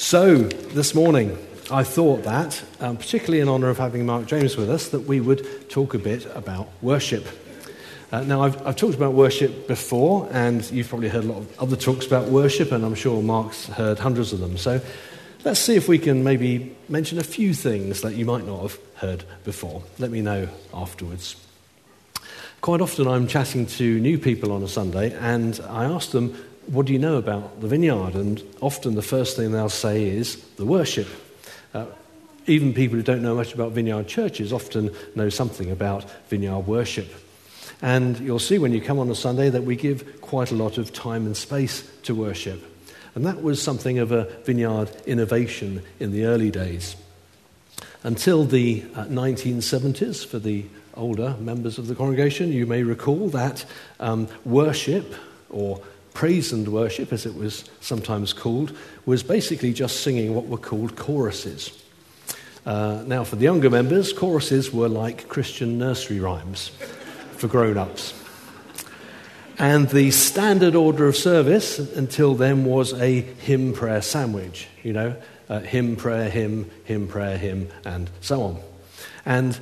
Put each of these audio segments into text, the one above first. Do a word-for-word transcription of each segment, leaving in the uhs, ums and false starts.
So this morning, I thought that, um, particularly in honour of having Mark James with us, that we would talk a bit about worship. Uh, now, I've, I've talked about worship before, and you've probably heard a lot of other talks about worship, and I'm sure Mark's heard hundreds of them. So let's see if we can maybe mention a few things that you might not have heard before. Let me know afterwards. Quite often I'm chatting to new people on a Sunday, and I ask them, what do you know about the Vineyard? And often the first thing they'll say is the worship. Uh, even people who don't know much about Vineyard churches often know something about Vineyard worship. And you'll see when you come on a Sunday that we give quite a lot of time and space to worship. And that was something of a Vineyard innovation in the early days. Until the uh, nineteen seventies, for the older members of the congregation, you may recall that um, worship, or praise and worship, as it was sometimes called, was basically just singing what were called choruses. Uh, now, for the younger members, choruses were like Christian nursery rhymes for grown-ups. And the standard order of service until then was a hymn prayer sandwich, you know, uh, hymn prayer, hymn, hymn prayer, hymn, and so on. And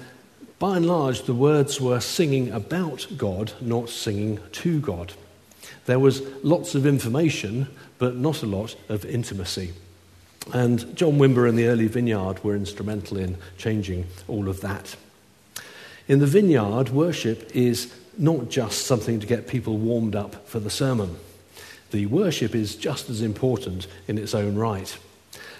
by and large, the words were singing about God, not singing to God. There was lots of information, but not a lot of intimacy. And John Wimber and the early Vineyard were instrumental in changing all of that. In the Vineyard, worship is not just something to get people warmed up for the sermon. The worship is just as important in its own right.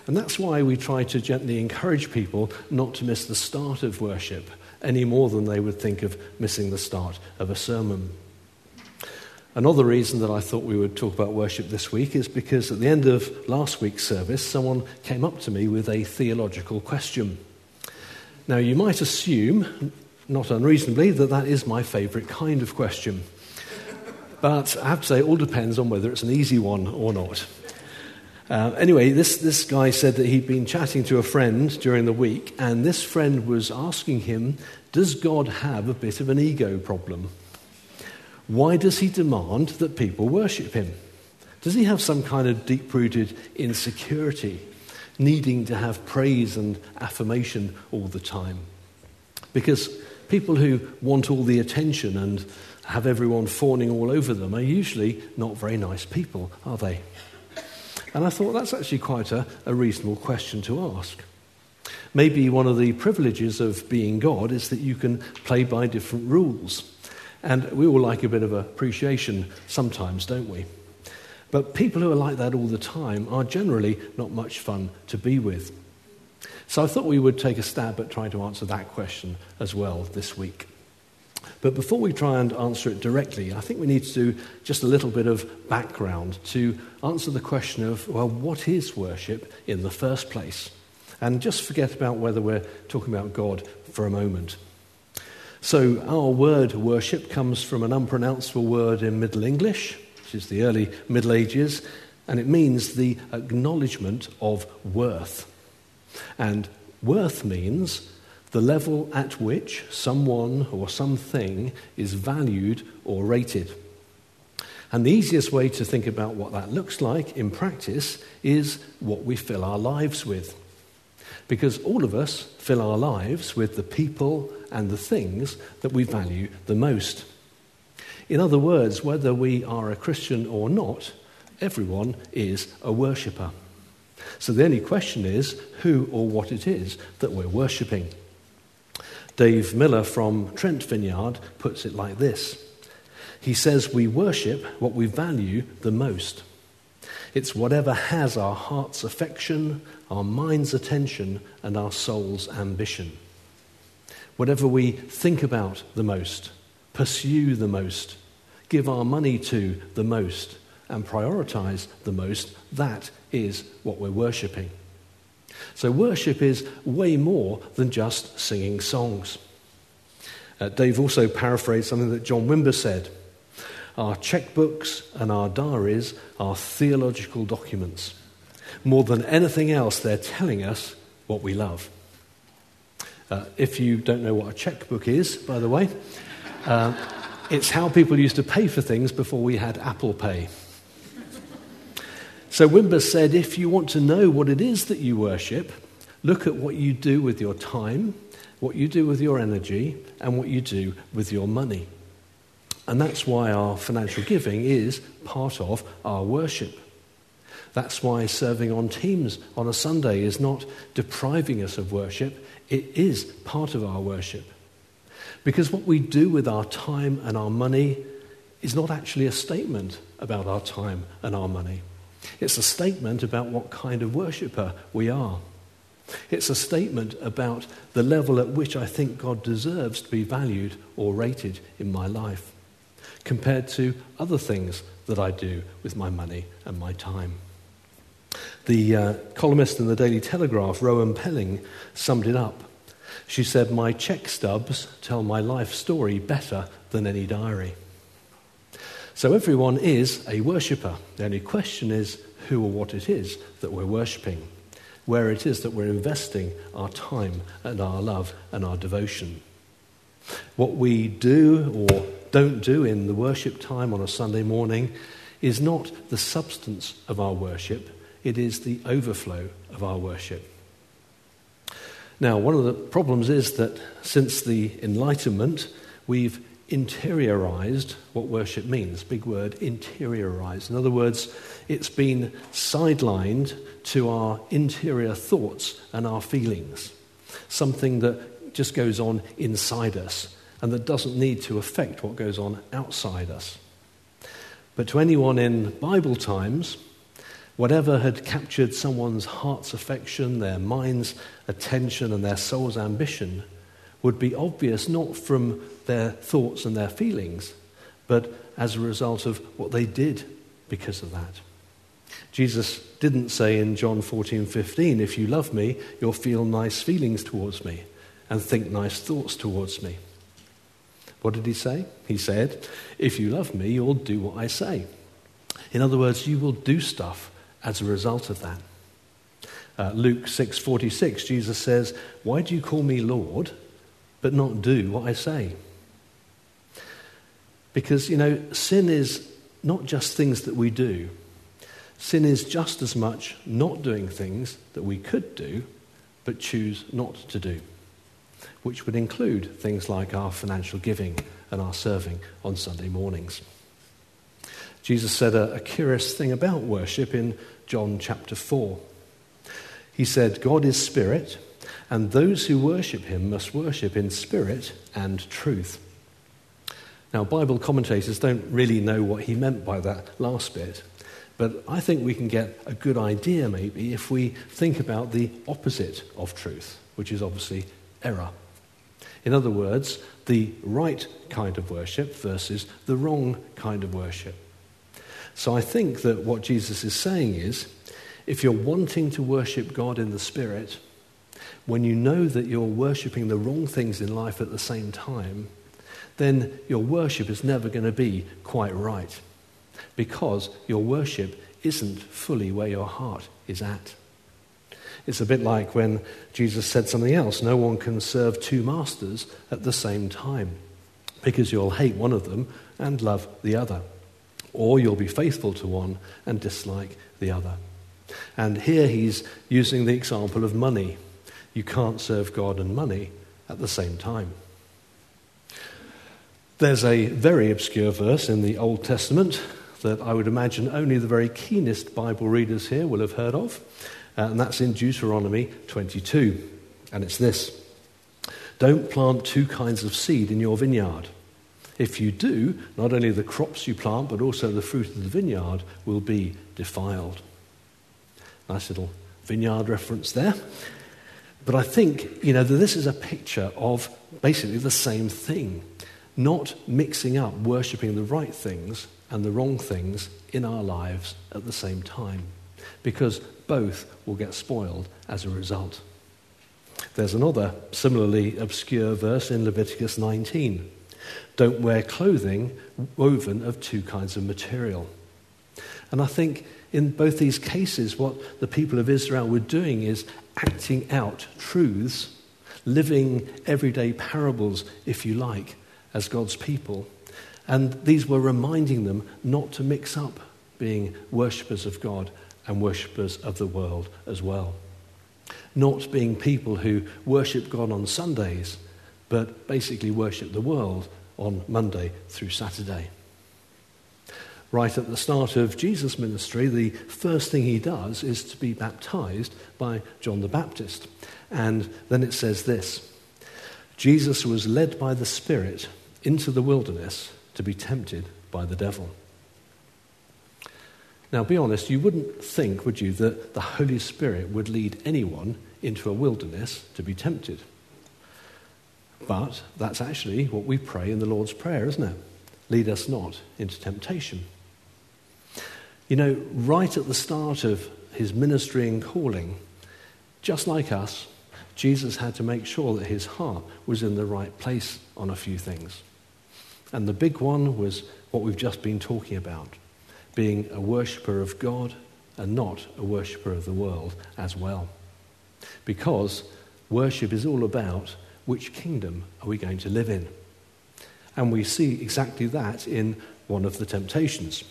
And that's why we try to gently encourage people not to miss the start of worship, any more than they would think of missing the start of a sermon. Another reason that I thought we would talk about worship this week is because at the end of last week's service, someone came up to me with a theological question. Now, you might assume, not unreasonably, that that is my favourite kind of question. But I have to say, it all depends on whether it's an easy one or not. Uh, anyway, this, this guy said that he'd been chatting to a friend during the week, and this friend was asking him, does God have a bit of an ego problem? Why does he demand that people worship him? Does he have some kind of deep-rooted insecurity, needing to have praise and affirmation all the time? Because people who want all the attention and have everyone fawning all over them are usually not very nice people, are they? And I thought that's actually quite a, a reasonable question to ask. Maybe one of the privileges of being God is that you can play by different rules. And we all like a bit of appreciation sometimes, don't we? But people who are like that all the time are generally not much fun to be with. So I thought we would take a stab at trying to answer that question as well this week. But before we try and answer it directly, I think we need to do just a little bit of background to answer the question of, well, what is worship in the first place? And just forget about whether we're talking about God for a moment. So our word worship comes from an unpronounceable word in Middle English, which is the early Middle Ages, and it means the acknowledgement of worth. And worth means the level at which someone or something is valued or rated. And the easiest way to think about what that looks like in practice is what we fill our lives with. Because all of us fill our lives with the people and the things that we value the most. In other words, whether we are a Christian or not, everyone is a worshipper. So the only question is who or what it is that we're worshipping. Dave Miller from Trent Vineyard puts it like this. He says we worship what we value the most. It's whatever has our heart's affection, our mind's attention, and our soul's ambition. Whatever we think about the most, pursue the most, give our money to the most, and prioritize the most, that is what we're worshipping. So worship is way more than just singing songs. Uh, Dave also paraphrased something that John Wimber said. Our checkbooks and our diaries are theological documents. More than anything else, they're telling us what we love. Uh, if you don't know what a checkbook is, by the way, uh, it's how people used to pay for things before we had Apple Pay. So Wimber said, if you want to know what it is that you worship, look at what you do with your time, what you do with your energy, and what you do with your money. And that's why our financial giving is part of our worship. That's why serving on teams on a Sunday is not depriving us of worship. It is part of our worship. Because what we do with our time and our money is not actually a statement about our time and our money. It's a statement about what kind of worshipper we are. It's a statement about the level at which I think God deserves to be valued or rated in my life, compared to other things that I do with my money and my time. The uh, columnist in the Daily Telegraph, Rowan Pelling, summed it up. She said, my check stubs tell my life story better than any diary. So everyone is a worshipper. The only question is who or what it is that we're worshipping, where it is that we're investing our time and our love and our devotion. What we do or don't do in the worship time on a Sunday morning is not the substance of our worship, it is the overflow of our worship. Now, one of the problems is that since the Enlightenment, we've interiorized what worship means. Big word, interiorized. In other words, it's been sidelined to our interior thoughts and our feelings, something that just goes on inside us and that doesn't need to affect what goes on outside us. But to anyone in Bible times, whatever had captured someone's heart's affection, their mind's attention, and their soul's ambition would be obvious not from their thoughts and their feelings, but as a result of what they did because of that. Jesus didn't say in John fourteen fifteen, if you love me, you'll feel nice feelings towards me and think nice thoughts towards me. What did he say? He said, if you love me, you'll do what I say. In other words, you will do stuff as a result of that. Uh, Luke six forty-six, Jesus says, why do you call me Lord, but not do what I say? Because, you know, sin is not just things that we do. Sin is just as much not doing things that we could do, but choose not to do, which would include things like our financial giving and our serving on Sunday mornings. Jesus said a, a curious thing about worship in John chapter four. He said, God is spirit, and those who worship him must worship in spirit and truth. Now, Bible commentators don't really know what he meant by that last bit, but I think we can get a good idea maybe if we think about the opposite of truth, which is obviously error. In other words, the right kind of worship versus the wrong kind of worship. So I think that what Jesus is saying is, if you're wanting to worship God in the Spirit, when you know that you're worshipping the wrong things in life at the same time, then your worship is never going to be quite right, because your worship isn't fully where your heart is at. It's a bit like when Jesus said something else, no one can serve two masters at the same time, because you'll hate one of them and love the other, or you'll be faithful to one and dislike the other. And here he's using the example of money. You can't serve God and money at the same time. There's a very obscure verse in the Old Testament that I would imagine only the very keenest Bible readers here will have heard of, and that's in Deuteronomy twenty-two, and it's this. Don't plant two kinds of seed in your vineyard. If you do, not only the crops you plant, but also the fruit of the vineyard will be defiled. Nice little vineyard reference there. But I think, you know, that this is a picture of basically the same thing, not mixing up worshipping the right things and the wrong things in our lives at the same time, because both will get spoiled as a result. There's another similarly obscure verse in Leviticus nineteen. Don't wear clothing woven of two kinds of material. And I think in both these cases, what the people of Israel were doing is acting out truths, living everyday parables, if you like, as God's people. And these were reminding them not to mix up being worshippers of God and worshippers of the world as well. Not being people who worship God on Sundays, but basically worship the world on Monday through Saturday. Right at the start of Jesus' ministry, the first thing he does is to be baptized by John the Baptist. And then it says this, Jesus was led by the Spirit into the wilderness to be tempted by the devil. Now, be honest, you wouldn't think, would you, that the Holy Spirit would lead anyone into a wilderness to be tempted. But that's actually what we pray in the Lord's Prayer, isn't it? Lead us not into temptation. You know, right at the start of his ministry and calling, just like us, Jesus had to make sure that his heart was in the right place on a few things. And the big one was what we've just been talking about, being a worshipper of God and not a worshipper of the world as well. Because worship is all about which kingdom are we going to live in. And we see exactly that in one of the temptations.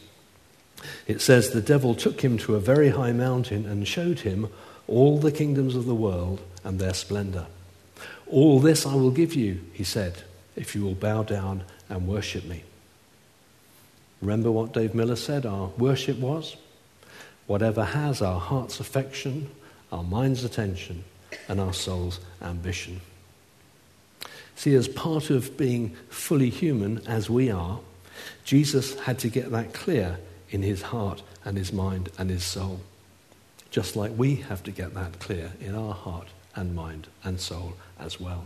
It says, the devil took him to a very high mountain and showed him all the kingdoms of the world and their splendor. All this I will give you, he said, if you will bow down and worship me. Remember what Dave Miller said our worship was? Whatever has our heart's affection, our mind's attention, and our soul's ambition. See, as part of being fully human as we are, Jesus had to get that clear in his heart and his mind and his soul. Just like we have to get that clear in our heart and mind and soul as well.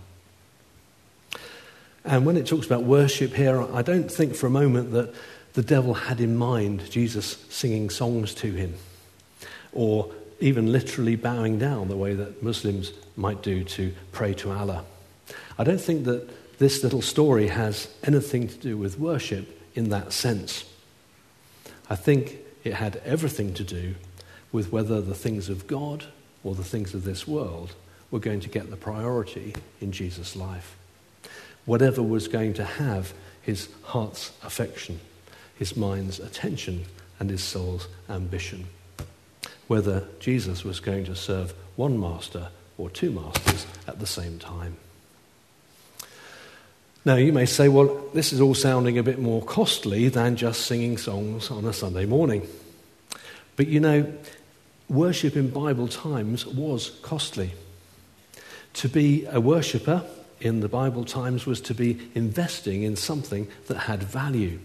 And when it talks about worship here, I don't think for a moment that the devil had in mind Jesus singing songs to him, or even literally bowing down the way that Muslims might do to pray to Allah. I don't think that this little story has anything to do with worship in that sense. I think it had everything to do with whether the things of God or the things of this world were going to get the priority in Jesus' life. Whatever was going to have his heart's affection, his mind's attention, and his soul's ambition. Whether Jesus was going to serve one master or two masters at the same time. Now, you may say, well, this is all sounding a bit more costly than just singing songs on a Sunday morning. But, you know, worship in Bible times was costly. To be a worshipper in the Bible times was to be investing in something that had value.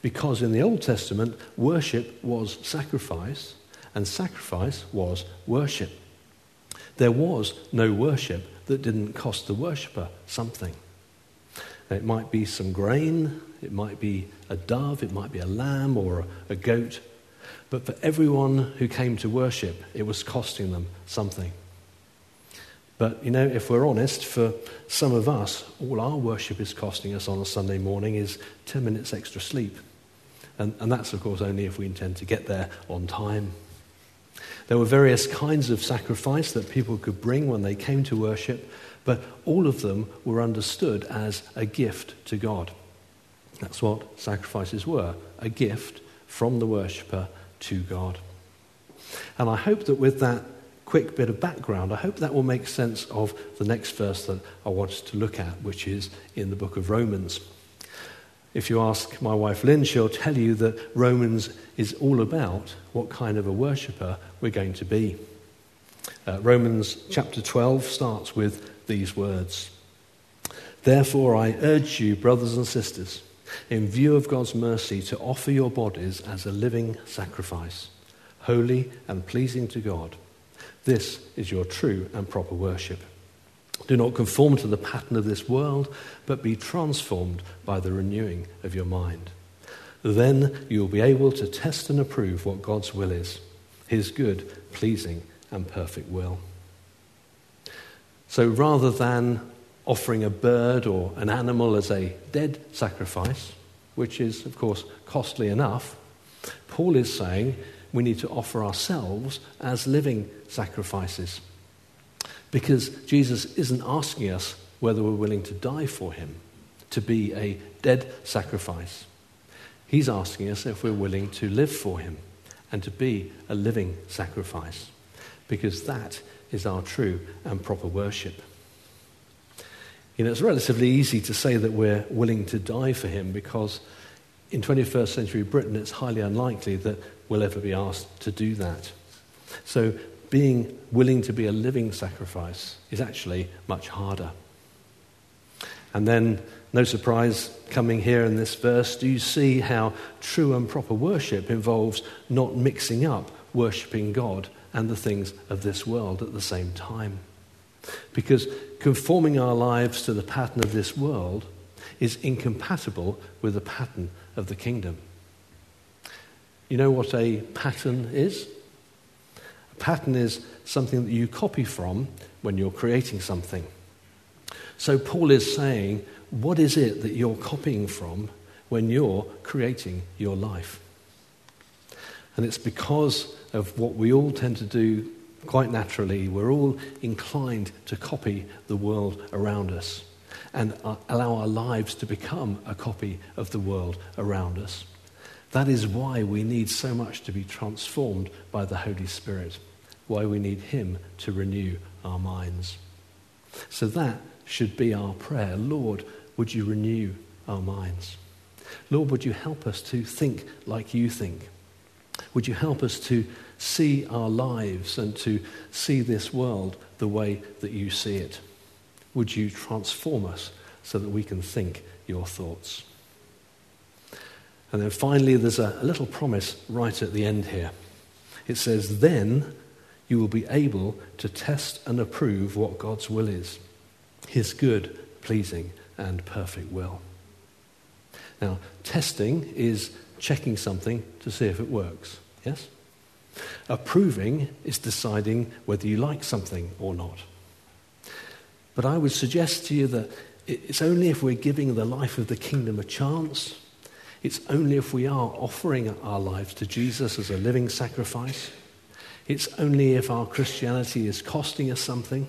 Because in the Old Testament, worship was sacrifice, and sacrifice was worship. There was no worship that didn't cost the worshipper something. It might be some grain, it might be a dove, it might be a lamb or a goat. But for everyone who came to worship, it was costing them something. But, you know, if we're honest, for some of us, all our worship is costing us on a Sunday morning is ten minutes extra sleep. And, and that's, of course, only if we intend to get there on time. There were various kinds of sacrifice that people could bring when they came to worship, but all of them were understood as a gift to God. That's what sacrifices were, a gift from the worshipper to God. And I hope that with that quick bit of background, I hope that will make sense of the next verse that I want us to look at, which is in the book of Romans. If you ask my wife Lynn, she'll tell you that Romans is all about what kind of a worshipper we're going to be. Uh, Romans chapter twelve starts with these words. Therefore I urge you, brothers and sisters, in view of God's mercy, to offer your bodies as a living sacrifice, holy and pleasing to God. This is your true and proper worship. Do not conform to the pattern of this world, but be transformed by the renewing of your mind. Then you will be able to test and approve what God's will is, his good, pleasing, and perfect will. So rather than offering a bird or an animal as a dead sacrifice, which is, of course, costly enough, Paul is saying, we need to offer ourselves as living sacrifices. Because Jesus isn't asking us whether we're willing to die for him, to be a dead sacrifice. He's asking us if we're willing to live for him and to be a living sacrifice, because that is our true and proper worship. You know, it's relatively easy to say that we're willing to die for him, because in twenty-first century Britain, it's highly unlikely that we'll ever be asked to do that. So being willing to be a living sacrifice is actually much harder. And then, no surprise, coming here in this verse, do you see how true and proper worship involves not mixing up worshipping God and the things of this world at the same time? Because conforming our lives to the pattern of this world is incompatible with the pattern of the kingdom. You know what a pattern is? A pattern is something that you copy from when you're creating something. So Paul is saying, what is it that you're copying from when you're creating your life? And it's because of what we all tend to do quite naturally. We're all inclined to copy the world around us and allow our lives to become a copy of the world around us. That is why we need so much to be transformed by the Holy Spirit, why we need him to renew our minds. So that should be our prayer. Lord, would you renew our minds? Lord, would you help us to think like you think? Would you help us to see our lives and to see this world the way that you see it? Would you transform us so that we can think your thoughts? And then finally, there's a little promise right at the end here. It says, then you will be able to test and approve what God's will is, his good, pleasing, and perfect will. Now, testing is checking something to see if it works, yes? Approving is deciding whether you like something or not. But I would suggest to you that it's only if we're giving the life of the kingdom a chance, it's only if we are offering our lives to Jesus as a living sacrifice, it's only if our Christianity is costing us something,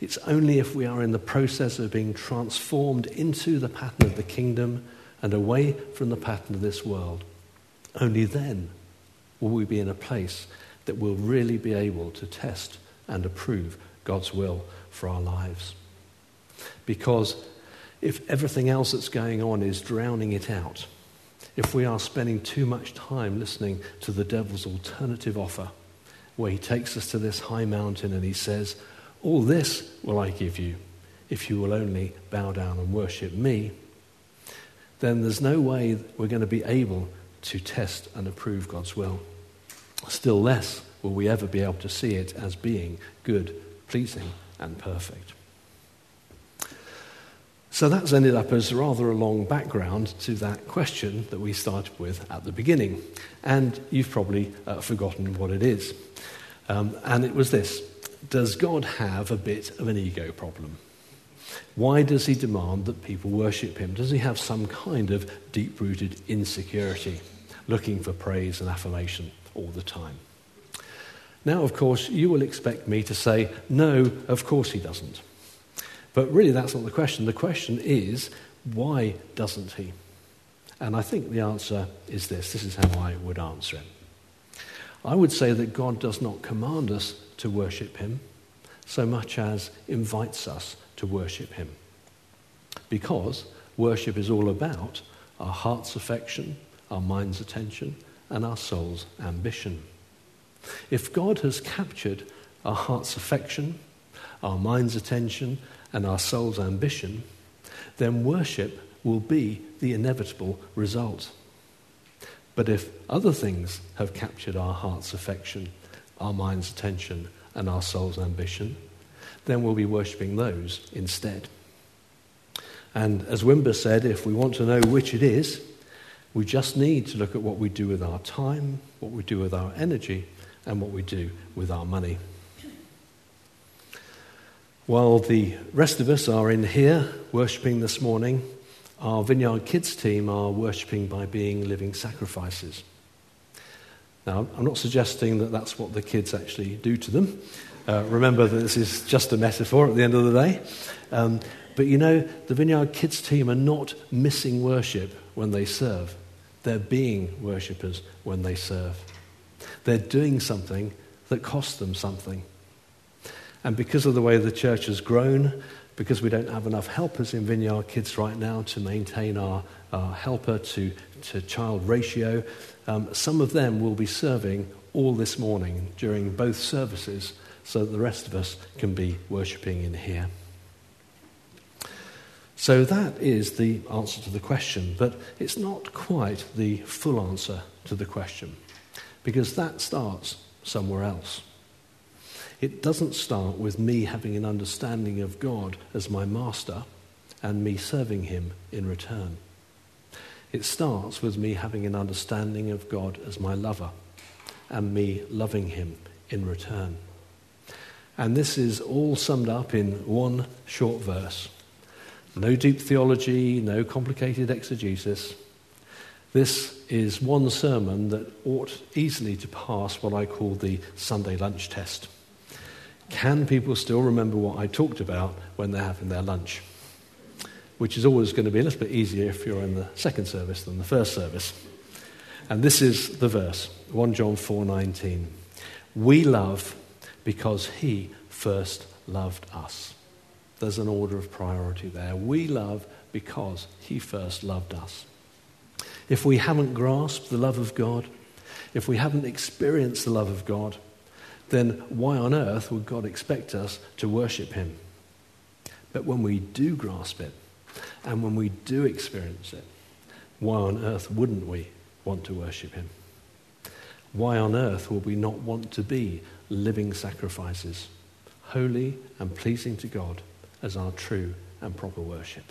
it's only if we are in the process of being transformed into the pattern of the kingdom and away from the pattern of this world. Only then will we be in a place that will really be able to test and approve God's will for our lives. Because if everything else that's going on is drowning it out, if we are spending too much time listening to the devil's alternative offer, where he takes us to this high mountain and he says, all this will I give you if you will only bow down and worship me, then there's no way we're going to be able to test and approve God's will. Still less will we ever be able to see it as being good, pleasing, and perfect. So that's ended up as rather a long background to that question that we started with at the beginning. And you've probably uh, forgotten what it is. Um, and it was this: does God have a bit of an ego problem? Why does he demand that people worship him? Does he have some kind of deep-rooted insecurity, looking for praise and affirmation all the time? Now, of course, you will expect me to say, no, of course he doesn't. But really, that's not the question. The question is, why doesn't he? And I think the answer is this. This is how I would answer it. I would say that God does not command us to worship him so much as invites us to worship him. Because worship is all about our heart's affection, our mind's attention, and our soul's ambition. If God has captured our heart's affection, our mind's attention, and our soul's ambition, then worship will be the inevitable result. But if other things have captured our heart's affection, our mind's attention, and our soul's ambition, then we'll be worshipping those instead. And as Wimber said, if we want to know which it is, we just need to look at what we do with our time, what we do with our energy, and what we do with our money. While the rest of us are in here worshipping this morning, our Vineyard Kids team are worshipping by being living sacrifices. Now, I'm not suggesting that that's what the kids actually do to them. Uh, remember that this is just a metaphor at the end of the day. Um, but you know, the Vineyard Kids team are not missing worship when they serve. They're being worshippers when they serve. They're doing something that costs them something. And because of the way the church has grown, because we don't have enough helpers in Vineyard Kids right now to maintain our, our helper to, to child ratio, um, some of them will be serving all this morning during both services so that the rest of us can be worshipping in here. So that is the answer to the question, but it's not quite the full answer to the question, because that starts somewhere else. It doesn't start with me having an understanding of God as my master and me serving him in return. It starts with me having an understanding of God as my lover and me loving him in return. And this is all summed up in one short verse. No deep theology, no complicated exegesis. This is one sermon that ought easily to pass what I call the Sunday lunch test. Can people still remember what I talked about when they're having their lunch? Which is always going to be a little bit easier if you're in the second service than the first service. And this is the verse, First John four nineteen. We love because he first loved us. There's an order of priority there. We love because he first loved us. If we haven't grasped the love of God, if we haven't experienced the love of God, then why on earth would God expect us to worship him? But when we do grasp it, and when we do experience it, why on earth wouldn't we want to worship him? Why on earth would we not want to be living sacrifices, holy and pleasing to God, as our true and proper worship?